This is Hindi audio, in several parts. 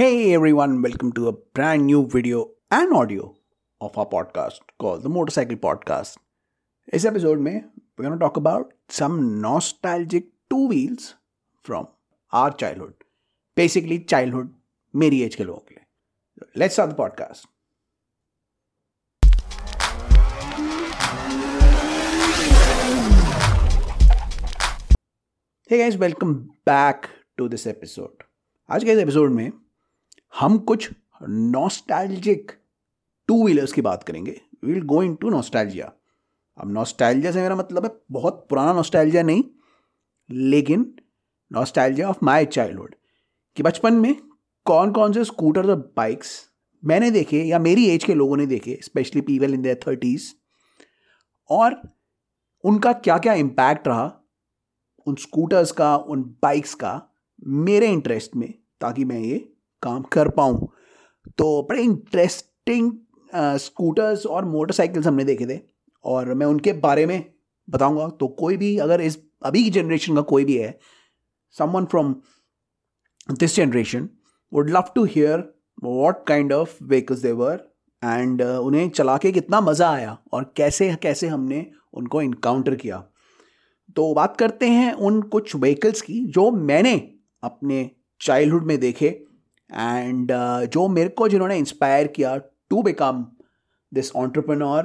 Hey everyone, welcome to a brand new video and audio of our podcast called the Motorcycle Podcast. In this episode, we're going to talk about some nostalgic two wheels from our childhood. Basically, childhood, मेरी age के लोगों के लिए. Let's start the podcast. Hey guys, welcome back to this episode. आज के इस एपिसोड में हम कुछ नॉस्टैल्जिक टू व्हीलर्स की बात करेंगे. We will go into nostalgia. अब नॉस्टैल्जिया से मेरा मतलब है बहुत पुराना नॉस्टैल्जिया नहीं, लेकिन नॉस्टैल्जिया ऑफ माय चाइल्डहुड कि बचपन में कौन कौन से स्कूटर्स और बाइक्स मैंने देखे या मेरी एज के लोगों ने देखे, specially people in there 30s, और उनका क्या क्या इम्पैक्ट रहा उन स्कूटर्स का, उन बाइक्स का मेरे इंटरेस्ट में, ताकि मैं ये काम कर पाऊँ. तो बड़े इंटरेस्टिंग स्कूटर्स और मोटरसाइकिल्स हमने देखे थे और मैं उनके बारे में बताऊँगा. तो कोई भी अगर इस अभी की जनरेशन का कोई भी है, someone from this generation would love to hear what kind of vehicles they were and उन्हें चला के कितना मज़ा आया और कैसे कैसे हमने उनको इनकाउंटर किया. तो बात करते हैं उन कुछ व्हीकल्स की जो मैंने अपने चाइल्डहुड में देखे एंड जो मेरे को जिन्होंने इंस्पायर किया to become this entrepreneur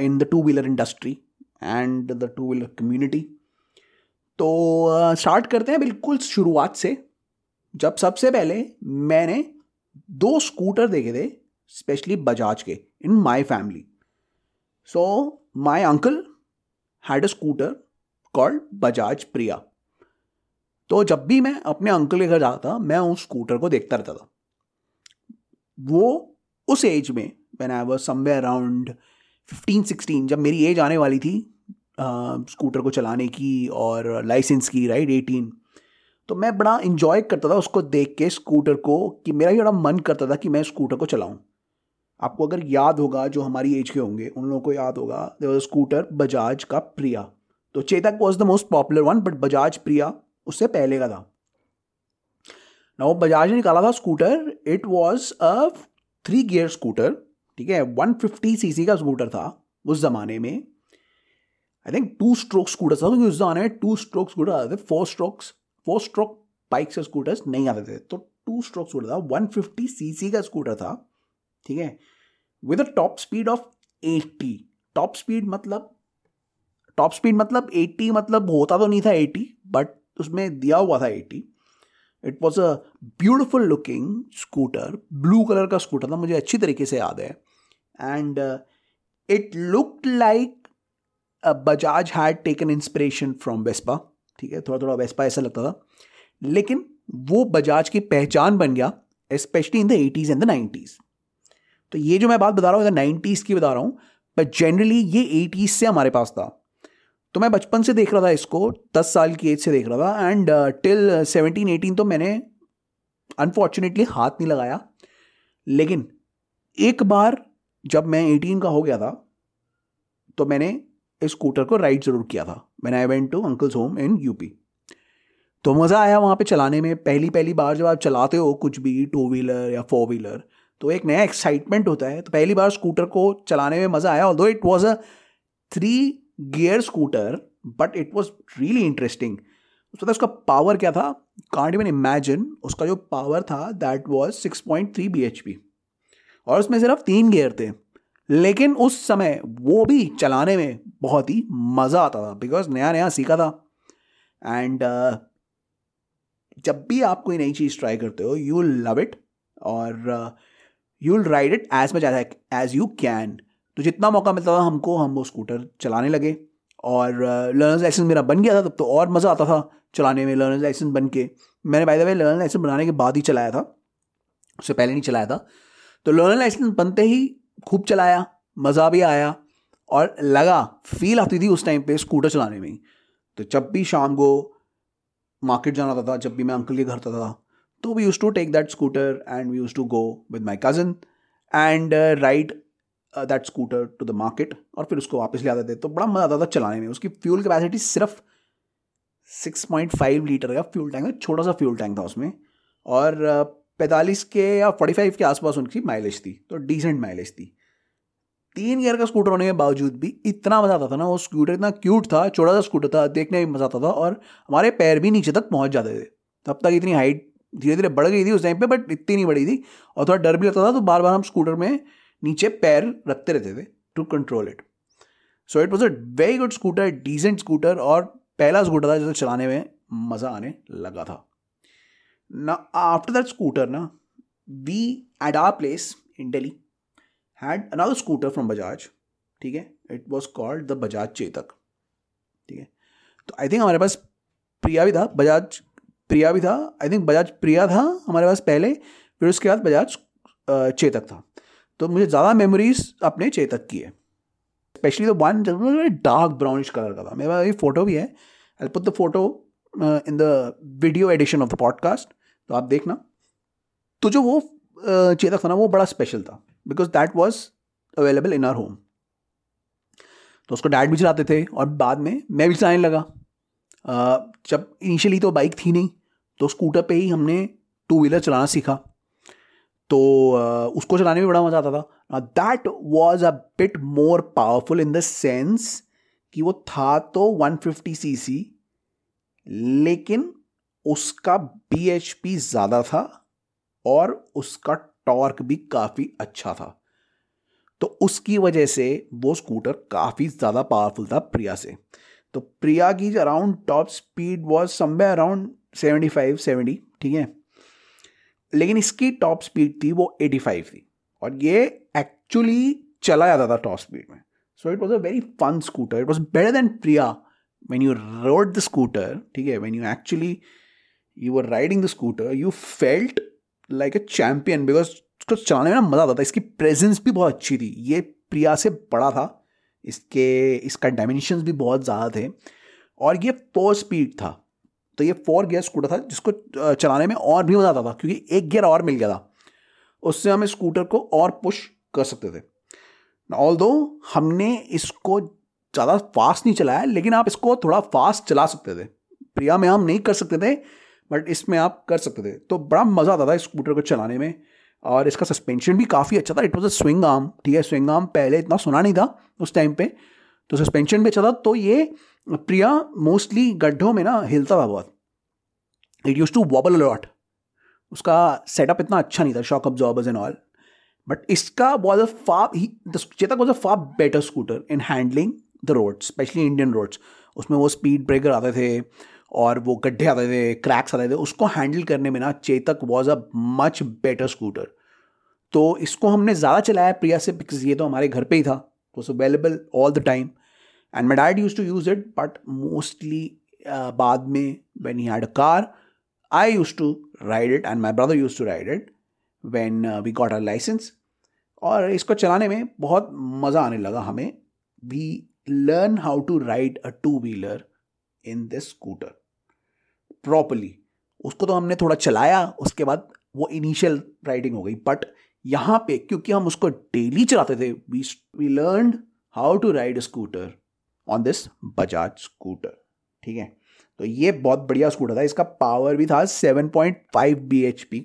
in the two wheeler industry and the two wheeler community. तो स्टार्ट करते हैं बिल्कुल शुरुआत से, जब सबसे पहले मैंने दो स्कूटर देखे थे, स्पेशली बजाज के, in my family. So my uncle had a scooter called Bajaj Priya. तो जब भी मैं अपने अंकल के घर जाता था, मैं उस स्कूटर को देखता रहता था. वो उस एज में, when I was somewhere around 15-16, जब मेरी एज आने वाली थी स्कूटर को चलाने की और लाइसेंस की, राइट, 18, तो मैं बड़ा इन्जॉय करता था उसको देख के, स्कूटर को, कि मेरा भी बड़ा मन करता था कि मैं स्कूटर को चलाऊं. आपको अगर याद होगा, जो हमारी एज के होंगे उन लोगों को याद होगा, there was a scooter Bajaj का प्रिया. तो Chetak was the most popular one, but Bajaj Priya उससे पहले का था ना. वो बजाज ने निकाला था scooter. It was a 3 gear scooter, ठीक है, 150 सीसी का स्कूटर था उस ज़माने में. आई थिंक 2 स्ट्रोक स्कूटर था, क्योंकि उस ज़माने में 2 स्ट्रोक स्कूटर आते थे. 4 स्ट्रोक बाइक से स्कूटर्स नहीं आते थे, तो 2 स्ट्रोक स्कूटर था. 150 सीसी का स्कूटर था, ठीक है, with a top speed of 80. Top speed मतलब 80 मतलब होता तो नहीं था 80, बट उसमें दिया हुआ था 80. It was a beautiful looking scooter, blue colour का स्कूटर था, मुझे अच्छी तरीके से याद है. And it looked like Bajaj had taken inspiration from Vespa, ठीक है, थोड़ा थोड़ा वेस्पा ऐसा लगता था, लेकिन वो बजाज की पहचान बन गया, specially in the 80s and the 90s. तो ये जो मैं बात बता रहा हूँ 90s की बता रहा हूँ, बट जनरली ये 80s से हमारे पास था. तो मैं बचपन से देख रहा था इसको, 10 साल की एज से देख रहा था, एंड टिल 17-18 तो मैंने अनफॉर्चुनेटली हाथ नहीं लगाया. लेकिन एक बार जब मैं 18 का हो गया था, तो मैंने इस स्कूटर को राइड ज़रूर किया था. मैंने I went to uncle's home in UP. तो मज़ा आया वहाँ पे चलाने में. पहली बार जब आप चलाते हो कुछ भी, 2 व्हीलर या 4 व्हीलर, तो एक नया एक्साइटमेंट होता है. तो पहली बार स्कूटर को चलाने में मज़ा आया, although it was a 3 gear scooter, but it was really interesting. उसका उसका पावर क्या था, कांट इवन इमेजिन. उसका जो पावर था दैट वॉज 6.3 bhp, और उसमें सिर्फ 3 गियर थे, लेकिन उस समय वो भी चलाने में बहुत ही मज़ा आता था, बिकॉज नया नया सीखा था. एंड जब भी आप कोई नई चीज़ ट्राई करते हो, यू विल लव इट और you will ride it as much as you can. तो जितना मौका मिलता था हमको, हम वो स्कूटर चलाने लगे, और लर्नर्स लाइसेंस मेरा बन गया था तब, तो और मज़ा आता था चलाने में. लर्नर्स लाइसेंस बन के मैंने, by the way, learner licence बनाने के बाद ही चलाया था, उससे पहले नहीं चलाया था. तो लर्नर लाइसेंस बनते ही खूब चलाया, मज़ा भी आया, और लगा फील आती थी उस टाइम पे स्कूटर चलाने में. तो जब भी शाम को मार्केट जाना होता था, जब भी मैं अंकल के घर होता था, तो we use to take that scooter and we use to go with my cousin and ride that scooter to the market, और फिर उसको वापस ले आते थे. तो बड़ा मज़ा आता था चलाने में. उसकी फ्यूल कैपेसिटी सिर्फ 6.5 लीटर का फ्यूल टैंक था, छोटा सा फ्यूल टैंक था उसमें, और 45 के या 45 के आसपास उनकी माइलेज थी, तो डिसेंट माइलेज थी। 3 गियर का स्कूटर होने के बावजूद भी इतना मज़ा आता था ना वो स्कूटर, इतना क्यूट था, छोटा सा स्कूटर था, देखने में मज़ा आता था और हमारे पैर भी नीचे तक पहुंच जाते थे। तब तक इतनी हाइट धीरे धीरे बढ़ गई थी उस टाइम पे, बट इतनी नहीं बढ़ी थी और थोड़ा डर भी लगता था, तो बार बार हम स्कूटर में नीचे पैर रखते रहते थे to control it. So it was a very good scooter, decent scooter और पहला स्कूटर था जिसे चलाने में मज़ा आने लगा था ना। आफ्टर दैट स्कूटर ना, we at our place in Delhi had another scooter from Bajaj, ठीक है, it was called the Bajaj Chetak, ठीक है। तो आई थिंक हमारे पास प्रिया भी था, बजाज प्रिया भी था, आई थिंक बजाज प्रिया था हमारे पास पहले, फिर उसके बाद बजाज चेतक था। तो मुझे ज़्यादा मेमोरीज अपने चेतक की है, स्पेशली तो वन डार्क ब्राउनिश कलर का था। मेरे पास ये फोटो भी है, I put the photo in the video edition of the podcast, तो आप देखना। तो जो वो चेतक था ना, वो बड़ा स्पेशल था because that was available in our home. तो उसको डैड भी चलाते थे और बाद में मैं भी चलाने लगा। जब इनिशियली तो बाइक थी नहीं, तो स्कूटर पे ही हमने टू व्हीलर चलाना सीखा, तो उसको चलाने में बड़ा मज़ा आता था। That was a bit more powerful in the sense कि वो था तो 150cc, लेकिन उसका BHP ज़्यादा था और उसका टॉर्क भी काफ़ी अच्छा था, तो उसकी वजह से वो स्कूटर काफ़ी ज़्यादा पावरफुल था प्रिया से। तो प्रिया की around top speed was somewhere around 75-70, ठीक है, लेकिन इसकी टॉप स्पीड थी वो 85 थी और ये एक्चुअली चला जाता था टॉप स्पीड में। So it was a very fun scooter, it was better than Priya when you rode the scooter, ठीक है, when you actually you were riding the scooter you felt like a champion because उसको चलाने में ना मज़ा आता था। इसकी प्रेजेंस भी बहुत अच्छी थी, ये प्रिया से बड़ा था, इसका डायमेंशंस भी बहुत ज़्यादा थे और ये 4 स्पीड था, तो ये 4 गियर स्कूटर था जिसको चलाने में और भी मज़ा आता था क्योंकि 1 गियर और मिल गया था, उससे हम स्कूटर को और पुश कर सकते थे। ऑल्दो हमने इसको ज़्यादा फास्ट नहीं चलाया, लेकिन आप इसको थोड़ा फास्ट चला सकते थे, प्रिया में हम नहीं कर सकते थे बट इसमें आप कर सकते थे। तो बड़ा मज़ा आता था इस स्कूटर को चलाने में और इसका सस्पेंशन भी काफ़ी अच्छा था। It was a swing arm, ठीक है, स्विंग आर्म पहले इतना सुना नहीं था उस टाइम पे, तो सस्पेंशन भी अच्छा था। तो ये प्रिया मोस्टली गड्ढों में ना हिलता था बहुत, it use to wobble a lot, उसका सेटअप इतना अच्छा नहीं था, shock absorbers and all, but इसका was a far Chetak was a far better scooter in handling the roads, specially Indian roads. उसमें वो स्पीड ब्रेकर आते थे और वो गड्ढे आते थे, क्रैक्स आते थे, उसको हैंडल करने में ना Chetak was a much better scooter. तो इसको हमने ज़्यादा चलाया प्रिया से बिकॉज ये तो हमारे घर पे ही था, it was available all the time and my dad use to use it, but mostly बाद में when he had a car I use to ride it and my brother use to ride it when we got our licence. और इसको चलाने में बहुत मज़ा आने लगा हमें। We learn how to ride a two wheeler in this scooter properly. उसको तो हमने थोड़ा चलाया, उसके बाद वो इनिशियल राइडिंग हो गई, बट यहाँ पे क्योंकि हम उसको डेली चलाते थे we learn how to ride scooter on this Bajaj scooter, ठीक है। तो ये बहुत बढ़िया स्कूटर था, इसका पावर भी था 7.5 BHP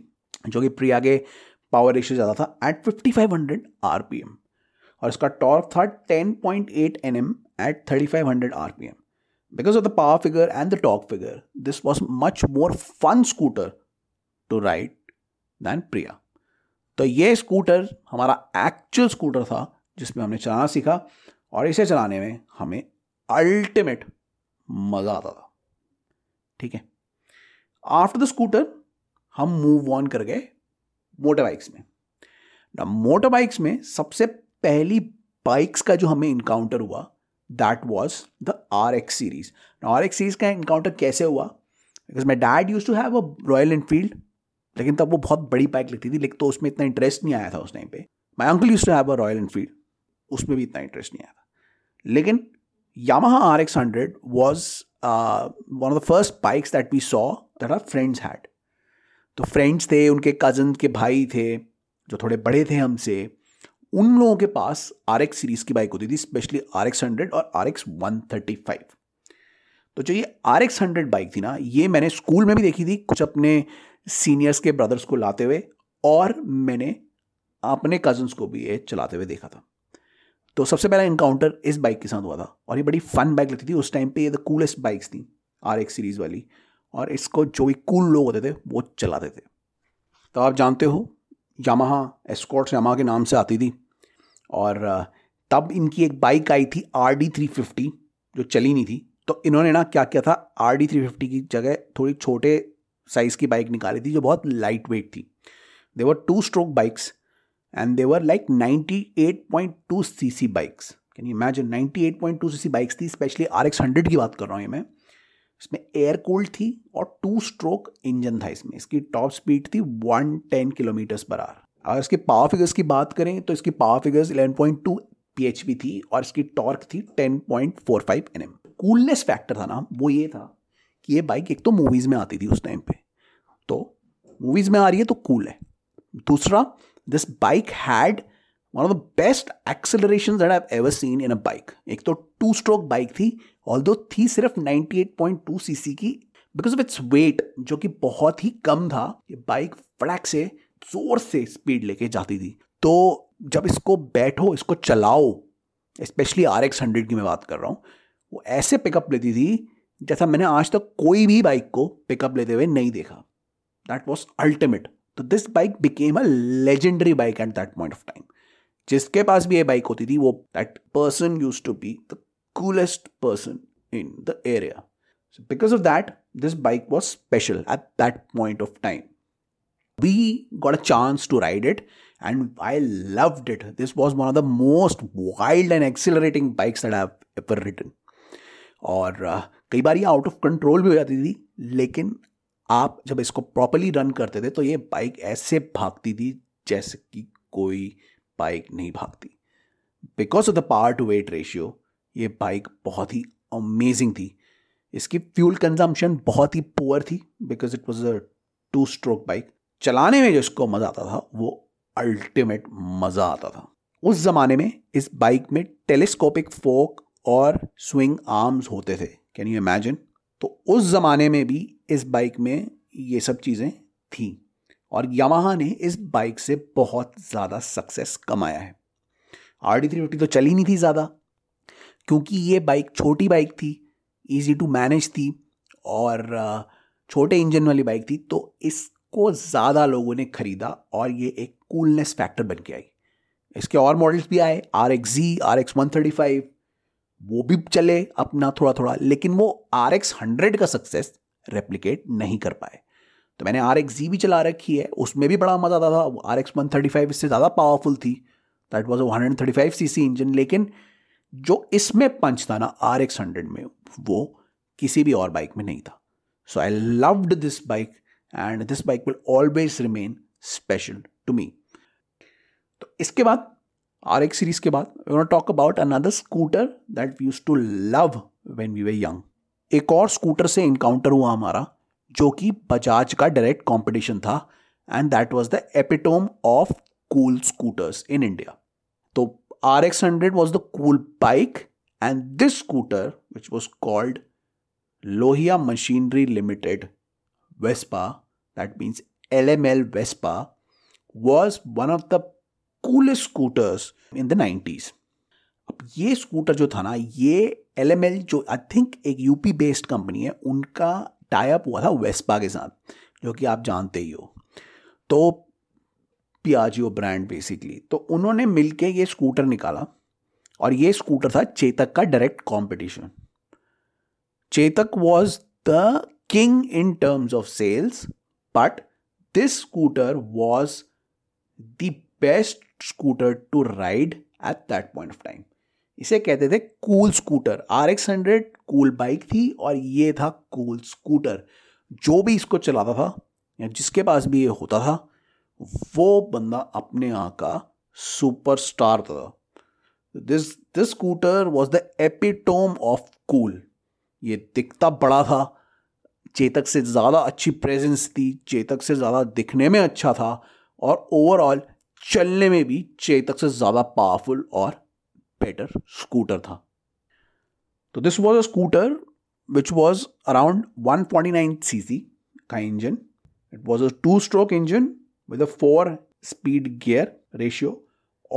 जो कि प्रिया के पावर रेशियो ज़्यादा था एट 5500 RPM और इसका टॉर्क था 10.8 Nm at 3500 RPM। Because of the power figure and the torque figure, this was much more fun scooter to ride than Priya. तो ये स्कूटर हमारा एक्चुअल स्कूटर था जिसमें हमने चलाना सीखा और इसे चलाने में हमें अल्टीमेट मज़ा आता था, ठीक है। आफ्टर द स्कूटर हम मूव ऑन कर गए मोटरबाइक्स में। मोटरबाइक्स में सबसे पहली बाइक्स का जो हमें इनकाउंटर हुआ That was the RX series. Now RX series का encounter कैसे हुआ? Because my dad used to have a Royal Enfield, लेकिन तब वो बहुत बड़ी बाइक लगती थी, लेकिन तो उसमें इतना इंटरेस्ट नहीं आया था उस टाइम पे। My uncle used to have a Royal Enfield, उसमें भी इतना इंटरेस्ट नहीं आया था। लेकिन Yamaha RX 100 was one of the first bikes that we saw that our friends had. तो friends थे, उनके कज़न के भाई थे जो थोड़े बड़े थे हमसे, उन लोगों के पास RX सीरीज़ की बाइक होती थी, स्पेशली RX 100 और RX 135। तो जो ये RX 100 बाइक थी ना, ये मैंने स्कूल में भी देखी थी, कुछ अपने सीनियर्स के ब्रदर्स को लाते हुए और मैंने अपने कजन्स को भी ये चलाते हुए देखा था। तो सबसे पहला इनकाउंटर इस बाइक के साथ हुआ था और ये बड़ी फन बाइक लगती थी उस टाइम पे। ये द कूलेस्ट बाइक्स थी RX सीरीज़ वाली, और इसको जो भी कूल लोग होते थे वो चलाते थे। तो आप जानते हो यामाहा एस्कॉर्ट्स यामाहा के नाम से आती थी, और तब इनकी एक बाइक आई थी RD 350 जो चली नहीं थी। तो इन्होंने ना क्या किया था, RD 350 की जगह थोड़ी छोटे साइज़ की बाइक निकाली थी जो बहुत लाइट वेट थी। They were 2-stroke bikes and they were like 98.2 cc bikes. Can you imagine 98.2 cc bikes थी। स्पेशली RX 100 की बात कर रहा हूँ ये मैं। इसमें एयर कूल्ड थी और 2-stroke इंजन था इसमें। इसकी टॉप स्पीड थी 110 किलोमीटर/आवर। अगर इसके पावर फिगर्स की बात करें तो इसकी पावर फिगर्स 11.2 PHP थी और इसकी टॉर्क थी 10.45 Nm। कूलनेस फैक्टर था ना वो ये था कि ये बाइक एक तो मूवीज़ में आती थी उस टाइम पे, तो मूवीज़ में आ रही है तो कूल है। दूसरा, this bike had one of the best acceleration that I have ever seen in a bike. एक तो 2-stroke बाइक थी, ऑल्दो थी सिर्फ 98.2 सीसी की। बिकॉज ऑफ इट्स वेट जो कि बहुत ही कम था, ये बाइक फटाक से जोर से स्पीड लेके जाती थी। तो जब इसको बैठो, इसको चलाओ, स्पेशली RX 100 की मैं बात कर रहा हूँ, वो ऐसे पिकअप लेती थी जैसा मैंने आज तक कोई भी बाइक को पिकअप लेते हुए नहीं देखा। That was ultimate. तो this bike became a legendary bike at that point of time. जिसके पास भी ये बाइक होती थी वो that person used to be the coolest person in the area. So because of that this bike was special at that point of time. We got a chance to ride it and I loved it. This was one of the most wild and exhilarating bikes that I have ever ridden. और कई बार ये आउट ऑफ कंट्रोल भी हो जाती थी, लेकिन आप जब इसको प्रॉपरली रन करते थे तो ये बाइक ऐसे भागती थी जैसे कि कोई बाइक नहीं भागती। Because of the power to weight ratio ये बाइक बहुत ही अमेजिंग थी। इसकी फ्यूल कंजम्पशन बहुत ही पुअर थी because it was a 2-stroke bike. चलाने में जो इसको मज़ा आता था वो अल्टीमेट मज़ा आता था। उस ज़माने में इस बाइक में टेलीस्कोपिक फोक और स्विंग आर्म्स होते थे। Can you imagine. तो उस ज़माने में भी इस बाइक में ये सब चीज़ें थी और यामाहा ने इस बाइक से बहुत ज़्यादा सक्सेस कमाया है। RD 350 तो चली नहीं थी ज़्यादा क्योंकि ये बाइक छोटी बाइक थी, ईजी टू मैनेज थी और छोटे इंजन वाली बाइक थी, तो इस को ज़्यादा लोगों ने खरीदा और ये एक कूलनेस फैक्टर बन के आई। इसके और मॉडल्स भी आए, RXZ, RX 135, वो भी चले अपना थोड़ा थोड़ा, लेकिन वो RX 100 का सक्सेस रेप्लिकेट नहीं कर पाए। तो मैंने RXZ भी चला रखी है, उसमें भी बड़ा मज़ा आता था। वो RX 135 इससे ज़्यादा पावरफुल थी, दैट वाज 135 सीसी इंजन, लेकिन जो इसमें पंच था ना RX 100 में, वो किसी भी और बाइक में नहीं था। So I loved this bike and this bike will always remain special to me. तो इसके बाद RX सीरीज के बाद we want to talk about another scooter that we used to love when we were young. एक और स्कूटर से इनकाउंटर हुआ हमारा जो कि बजाज का डायरेक्ट कंपटीशन था and that was the epitome of cool scooters in India. तो RX 100 was the cool bike and this scooter which was called Lohia Machinery Limited Vespa, that means LML Vespa, was one of the coolest scooters in the 90s. अब ये स्कूटर जो था ना, ये LML जो आई थिंक एक यूपी बेस्ड कंपनी है, उनका टाई अप हुआ था वेस्पा के साथ जो कि आप जानते ही हो, तो पियाजियो ब्रांड बेसिकली। तो उन्होंने मिलके ये स्कूटर निकाला और ये स्कूटर था चेतक का direct competition. Chetak was the king in terms of sales, but this scooter was the best scooter to ride at that point of time. इसे कहते थे cool scooter. RX 100 cool bike थी और ये था cool scooter. जो भी इसको चलाता था या जिसके पास भी ये होता था वो बंदा अपने यहाँ का superstar था. This scooter was the epitome of cool. ये दिखता बड़ा था, चेतक से ज़्यादा अच्छी प्रेजेंस थी, चेतक से ज़्यादा दिखने में अच्छा था और ओवरऑल चलने में भी चेतक से ज़्यादा पावरफुल और बेटर स्कूटर था। तो this was a scooter which was around 149 CC का engine. It was a 2-stroke engine with a 4 speed gear ratio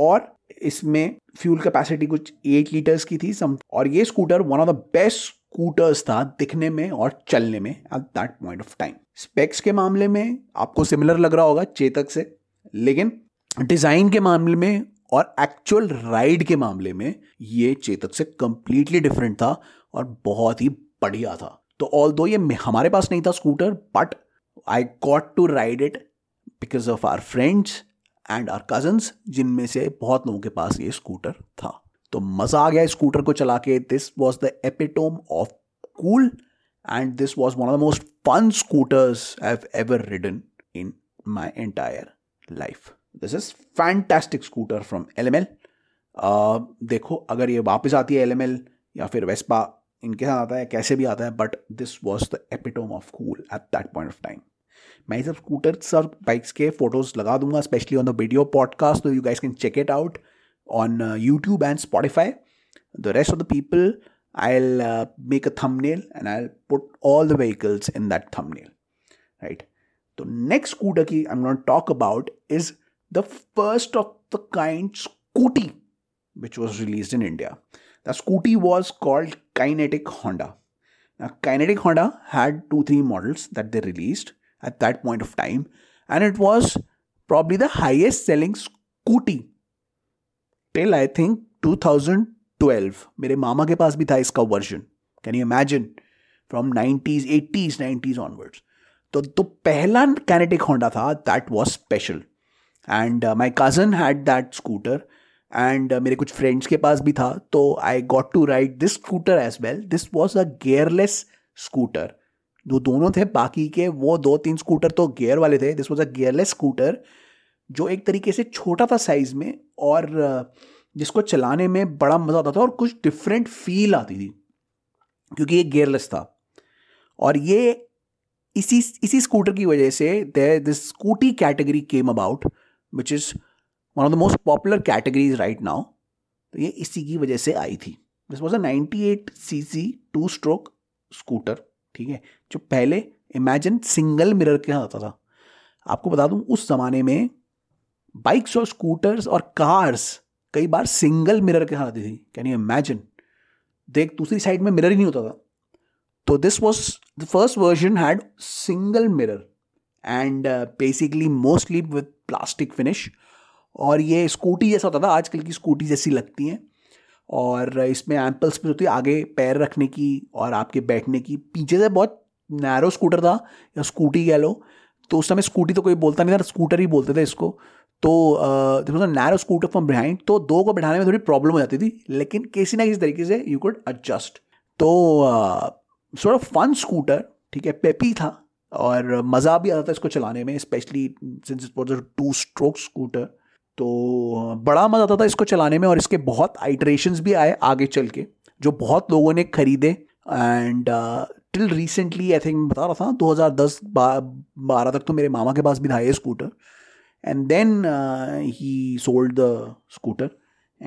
और इसमें फ्यूल कैपेसिटी कुछ 8 लीटर्स की थी और ये scooter one of the best scooters था दिखने में और चलने में at that point of time. Specs के मामले में आपको सिमिलर लग रहा होगा चेतक से, लेकिन डिजाइन के मामले में और एक्चुअल राइड के मामले में ये चेतक से कंप्लीटली डिफरेंट था और बहुत ही बढ़िया था। तो ऑल्दो ये हमारे पास नहीं था scooter, but I got to ride it because of our friends and our cousins, जिनमें से बहुत लोगों के पास ये स्कूटर था। तो मज़ा आ गया स्कूटर को चला के। This was the epitome of cool and this was one of the most fun scooters I have ever ridden in my entire life. This is fantastic scooter from LML। देखो अगर ये वापस आती है LML या फिर वेस्पा, इनके साथ आता है कैसे भी आता है, but this was the epitome of cool at that point of time. मैं ये सब स्कूटर सर बाइक्स के फोटोज लगा दूंगा, specially on the video podcast, तो you guys can check it out on YouTube and Spotify. The rest of the people, I'll make a thumbnail and I'll put all the vehicles in that thumbnail. Right? तो next scooter की I'm going to talk about is the first of the kind Scooty, which was released in India. The Scooty was called Kinetic Honda. Now, Kinetic Honda had 2-3 models that they released at that point of time, and it was probably the highest selling Scooty till I think 2012. मेरे मामा के पास भी था इसका version, can you imagine, from 80s onwards. तो पहला Kinetic Honda था, that was special, and my cousin had that scooter and मेरे कुछ फ्रेंड्स के पास भी था, तो I got to ride this scooter as well. This was a gearless scooter, जो दोनों थे बाकी के वो 2-3 स्कूटर तो गेयर वाले थे, this was a gearless scooter जो एक तरीके से छोटा था साइज़ में और जिसको चलाने में बड़ा मज़ा आता था और कुछ डिफरेंट फील आती थी क्योंकि ये गेयरलेस था। और ये इसी स्कूटर की वजह से this Scooty category came about, which is one of the most popular categories right now. तो ये इसी की वजह से आई थी। This was a 98cc 2-stroke scooter, ठीक है, जो पहले इमेजिन सिंगल मिरर के आता था। आपको बता दूँ उस ज़माने में बाइक्स और स्कूटर्स और कार्स कई बार सिंगल मिरर के साथ आती थी, कैन यू इमेजिन, देख दूसरी साइड में मिरर ही नहीं होता था। तो this was the first version had single mirror and basically mostly with plastic finish, और ये स्कूटी जैसा होता था, आजकल की स्कूटी जैसी लगती हैं, और इसमें एम्पल स्पेस होती है आगे पैर रखने की और आपके बैठने की। पीछे से बहुत नैरो स्कूटर था या स्कूटी कह लो, तो उस समय स्कूटी तो कोई बोलता नहीं था, स्कूटर ही बोलते थे इसको। तो नैरो स्कूटर फ्रॉम बिहाइंड, तो दो को बैठाने में थोड़ी प्रॉब्लम हो जाती थी, लेकिन किसी ना किसी तरीके से यू कुड एडजस्ट। तो सॉर्ट ऑफ फन स्कूटर, ठीक है, पेपी था और मज़ा भी आता था इसको चलाने में, specially since it was a 2-stroke scooter. तो बड़ा मज़ा आता था इसको चलाने में, और इसके बहुत आइटरेशंस भी आए आगे चल के जो बहुत लोगों ने खरीदे। And till recently I think बता रहा था 2010-12 तक तो मेरे मामा के पास भी था ये scooter, and then he sold the scooter,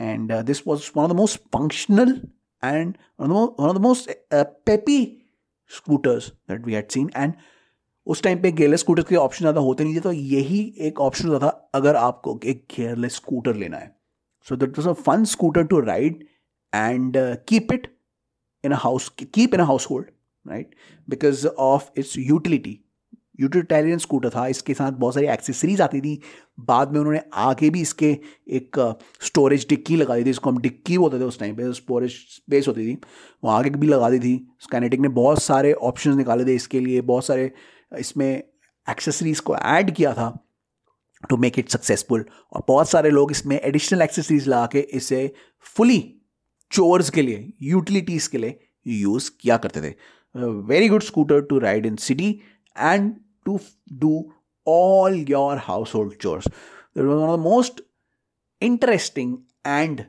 and this was one of the most functional and one of the most peppy scooters that we had seen. And उस टाइम पे गेयरलेस स्कूटर के ऑप्शन ज़्यादा होते नहीं थे, तो यही एक ऑप्शन होता था अगर आपको एक गेयरलेस स्कूटर लेना है। So that was a fun scooter to ride and keep in a household, right? Because of its utility. Utilitarian scooter था, इसके साथ बहुत सारी एक्सेसरीज आती थी। बाद में उन्होंने आगे भी इसके एक स्टोरेज डिक्की लगा दी थी, इसको हम डिक्की बोलते थे उस टाइम पे, स्टोरेज स्पेस होती थी वो आगे भी लगा दी थी। Kinetic ने बहुत सारे ऑप्शंस निकाले थे इसके लिए, बहुत सारे इसमें एक्सेसरीज को ऐड किया था टू मेक इट सक्सेसफुल, और बहुत सारे लोग इसमें एडिशनल एक्सेसरीज लगा के इसे फुली चोर्स के लिए, यूटिलिटीज़ के लिए यूज़ किया करते थे। Very good scooter to ride in city and to do all your household chores. It was one of the most interesting and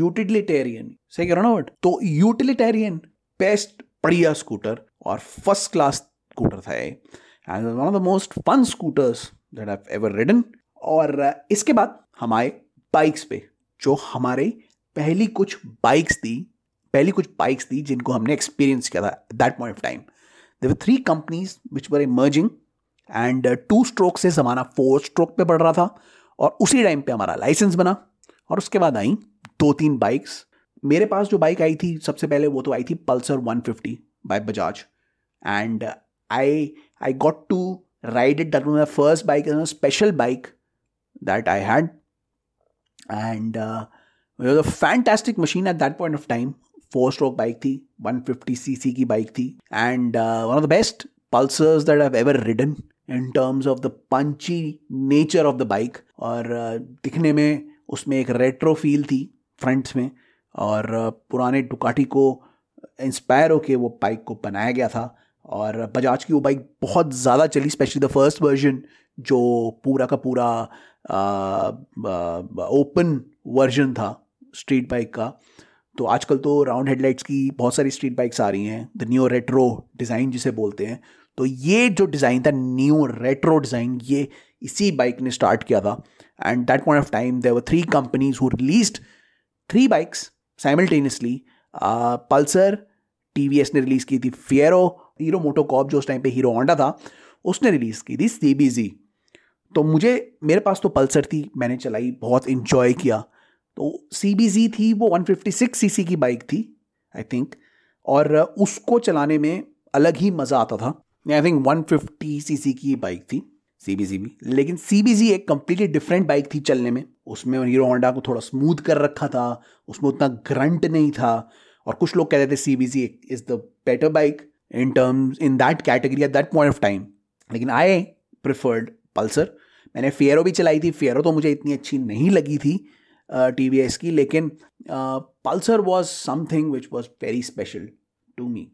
utilitarian. Say karo na word. So utilitarian, best, बढ़िया scooter और first class scooter था ये. And it was one of the most fun scooters that I've ever ridden. और इसके बाद हमारे bikes पे, जो हमारे पहली कुछ bikes थी जिनको हमने experience किया था at that point of time. There were 3 companies which were emerging and 2 stroke से ज़माना 4 स्ट्रोक पे बढ़ रहा था और उसी टाइम पे हमारा लाइसेंस बना और उसके बाद आई 2-3 बाइक्स। मेरे पास जो बाइक आई थी सबसे पहले वो तो आई थी Pulsar 150 by Bajaj and I got to ride it. That was my first bike, special bike that I had and it was a fantastic machine at that point of time. 4 stroke bike थी, 150cc की बाइक थी and one of the best Pulsars that I've ever ridden in terms of the punchy nature of the bike और दिखने में उसमें एक रेट्रो फील थी फ्रंट्स में और पुराने Ducati को इंस्पायर होके वो बाइक को बनाया गया था और बजाज की वो बाइक बहुत ज़्यादा चली, स्पेशली द फर्स्ट वर्जन जो पूरा का पूरा ओपन वर्जन था स्ट्रीट बाइक का। तो आजकल तो राउंड हेडलाइट्स की बहुत सारी स्ट्रीट बाइक्स आ रही हैं, द न्यू रेट्रो डिज़ाइन जिसे बोलते हैं। तो ये जो डिज़ाइन था न्यू रेट्रो डिज़ाइन, ये इसी बाइक ने स्टार्ट किया था and that point of time there were 3 companies who released 3 bikes simultaneously. Pulsar, TVS ने रिलीज़ की थी फियरो, हीरो मोटोकॉर्प जो उस टाइम पे हीरो होंडा था उसने रिलीज़ की थी सीबीजी। तो मुझे, मेरे पास तो पल्सर थी, मैंने चलाई, बहुत इन्जॉय किया। तो CBZ थी वो 156cc की बाइक थी आई थिंक और उसको चलाने में अलग ही मज़ा आता था। आई थिंक 150cc की बाइक थी CBZ भी, लेकिन CBZ एक कम्प्लीटली डिफरेंट बाइक थी चलने में। उसमें हीरो होंडा को थोड़ा स्मूथ कर रखा था, उसमें उतना ग्रंट नहीं था और कुछ लोग कहते थे CBZ is the better bike in terms in that category at that point of time, लेकिन आई प्रिफर्ड पल्सर। मैंने फियरो भी चलाई थी, फियरो तो मुझे इतनी अच्छी नहीं लगी थी TVS की, लेकिन Pulsar was something which was very special to me,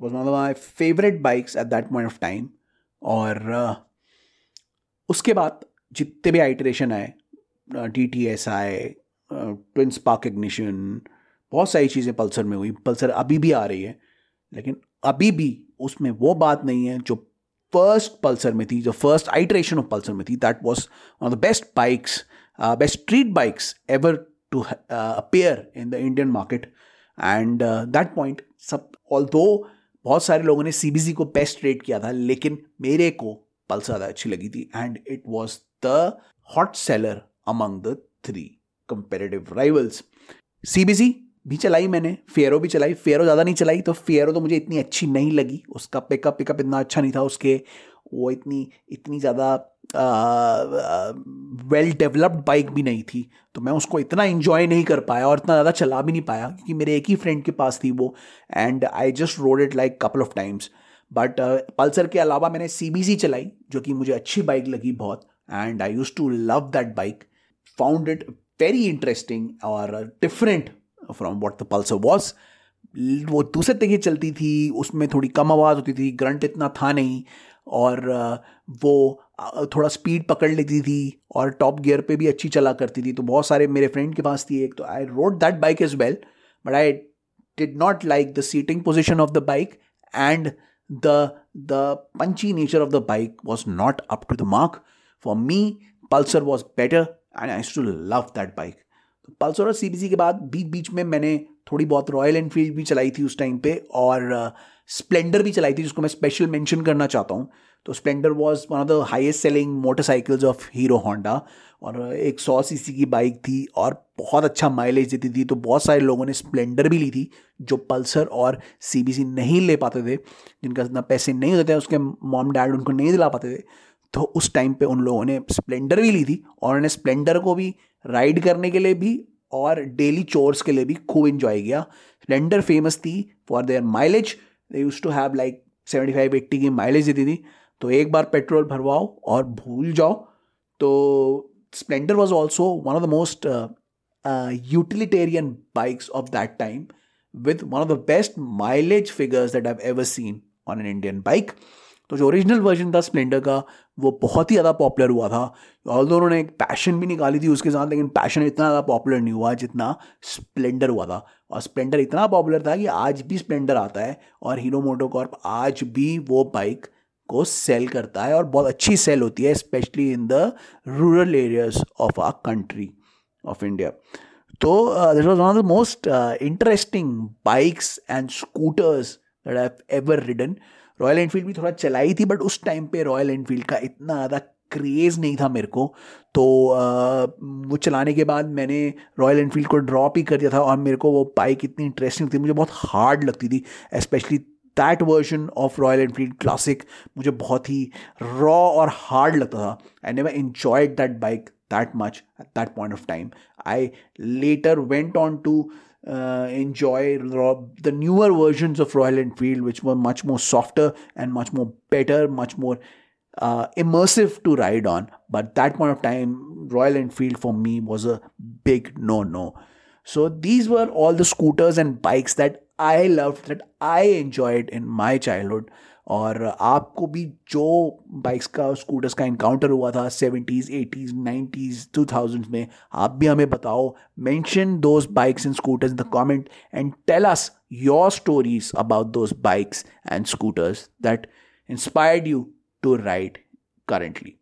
was one of my favourite bikes at that point of time. और उसके बाद जितने भी आइटरेशन आए, DTS आए, ट्विन स्पार्क इग्निशन, बहुत सारी चीज़ें पल्सर में हुई। पल्सर अभी भी आ रही है लेकिन अभी भी उसमें वो बात नहीं है जो फर्स्ट पल्सर में थी, जो फर्स्ट आइटरेशन ऑफ पल्सर में थी। That was one of the best bikes, best street bikes ever to appear in the Indian market and that point although बहुत सारे लोगों ने CBZ को best rate किया था लेकिन मेरे को पल्सर ज़्यादा अच्छी लगी थी and it was the hot seller among the 3 competitive rivals। CBZ भी चलाई मैंने, फियरो भी चलाई, फियरो ज़्यादा नहीं चलाई। तो फियरो तो मुझे इतनी अच्छी नहीं लगी, उसका पिकअप इतना अच्छा नहीं था, उसके वो इतनी ज़्यादा वेल डेवलप्ड बाइक भी नहीं थी तो मैं उसको इतना इन्जॉय नहीं कर पाया और इतना ज़्यादा चला भी नहीं पाया क्योंकि मेरे एक ही फ्रेंड के पास थी वो and I just rode it like couple of times. But Pulsar के अलावा मैंने CBZ चलाई जो कि मुझे अच्छी बाइक लगी बहुत and I used to love that bike, found it very interesting और different from what the Pulsar was. वो दूसरे तरीके चलती थी, उसमें थोड़ी कम आवाज़ होती थी, ग्रंट इतना था नहीं और वो थोड़ा स्पीड पकड़ लेती थी और टॉप गियर पे भी अच्छी चला करती थी। तो बहुत सारे मेरे फ्रेंड के पास थी एक, तो I rode that bike as well but I did not like the seating position of the bike and the punchy nature of the bike was not up to the mark for me. Pulsar was better and I still love that bike. तो पल्सर और CBZ के बाद बीच बीच में मैंने थोड़ी बहुत रॉयल एनफील्ड भी चलाई थी उस टाइम पे और स्प्लेंडर भी चलाई थी जिसको मैं स्पेशल मेंशन करना चाहता हूँ। तो Splendor was one of the highest selling motorcycles of Hero Honda और 100cc की बाइक थी और बहुत अच्छा माइलेज देती थी। तो बहुत सारे लोगों ने स्प्लेंडर भी ली थी जो पल्सर और CBZ नहीं ले पाते थे, जिनका इतना पैसे नहीं होते थे, उसके मॉम डैड उनको नहीं दिला पाते थे। तो उस टाइम पे उन लोगों ने स्प्लेंडर भी ली थी और उन्होंने स्प्लेंडर को भी राइड करने के लिए भी और डेली चोर्स के लिए भी खूब इन्जॉय किया। स्प्लेंडर फेमस थी for their mileage, they used to have like 75-80 की माइलेज देती थी। तो एक बार पेट्रोल भरवाओ और भूल जाओ। तो Splendor was also one of the most utilitarian bikes of that time with one of the best mileage figures that I have ever seen on an Indian bike. तो जो ओरिजिनल वर्जन था स्प्लेंडर का वो बहुत ही ज़्यादा पॉपुलर हुआ था, और उन्होंने एक पैशन भी निकाली थी उसके साथ, लेकिन पैशन इतना ज़्यादा पॉपुलर नहीं हुआ जितना स्प्लेंडर हुआ था। और स्प्लेंडर इतना पॉपुलर था कि आज भी स्प्लेंडर आता है और हीरो मोटोकॉर्प आज भी वो बाइक को सेल करता है और बहुत अच्छी सेल होती है, specially in the rural areas of our country of India. तो this was one of the most interesting bikes and scooters that I have ever ridden. Royal Enfield भी थोड़ा चलाई थी, बट उस टाइम पे रॉयल एनफील्ड का इतना ज़्यादा क्रेज़ नहीं था मेरे को, तो वो चलाने के बाद मैंने रॉयल एनफील्ड को ड्रॉप ही कर दिया था। और मेरे को वो बाइक इतनी इंटरेस्टिंग थी, मुझे बहुत हार्ड लगती थी, specially that version of Royal Enfield Classic मुझे बहुत ही रॉ और हार्ड लगता था। I never enjoyed that bike that much at that point of time. I later went on to enjoy the newer versions of Royal Enfield, which were much more softer and much more better, much more immersive to ride on. But that point of time, Royal Enfield for me was a big no-no. So these were all the scooters and bikes that I loved, that I enjoyed in my childhood. और आपको भी जो बाइक्स का स्कूटर्स का इनकाउंटर हुआ था 70s, 80s, 90s, 2000s में, आप भी हमें बताओ। Mention those bikes and scooters in the comment and tell us your stories about those bikes and scooters that inspired you to ride currently.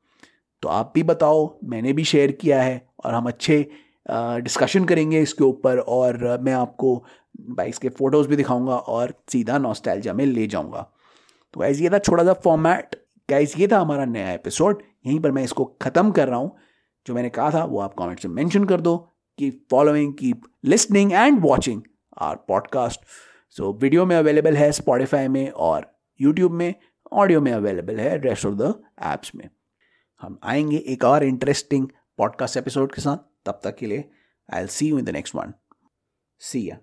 तो आप भी बताओ, मैंने भी शेयर किया है और हम अच्छे डिस्कशन करेंगे इसके ऊपर। और मैं आपको बाइक्स के फ़ोटोज़ भी दिखाऊंगा और सीधा नॉस्टैल्जिया में ले जाऊंगा। तो गाइस, ये था छोटा सा फॉर्मेट। गाइस, ये था हमारा नया एपिसोड। यहीं पर मैं इसको ख़त्म कर रहा हूँ। जो मैंने कहा था वो आप कमेंट्स में मेंशन कर दो। Keep following, keep listening and watching our podcast. So video में अवेलेबल है स्पॉटिफाई में और यूट्यूब में, ऑडियो में अवेलेबल है रेस्ट ऑफ द एप्स में। हम आएंगे एक और इंटरेस्टिंग पॉडकास्ट एपिसोड के साथ। तब तक के लिए I will see you in the next one. See या।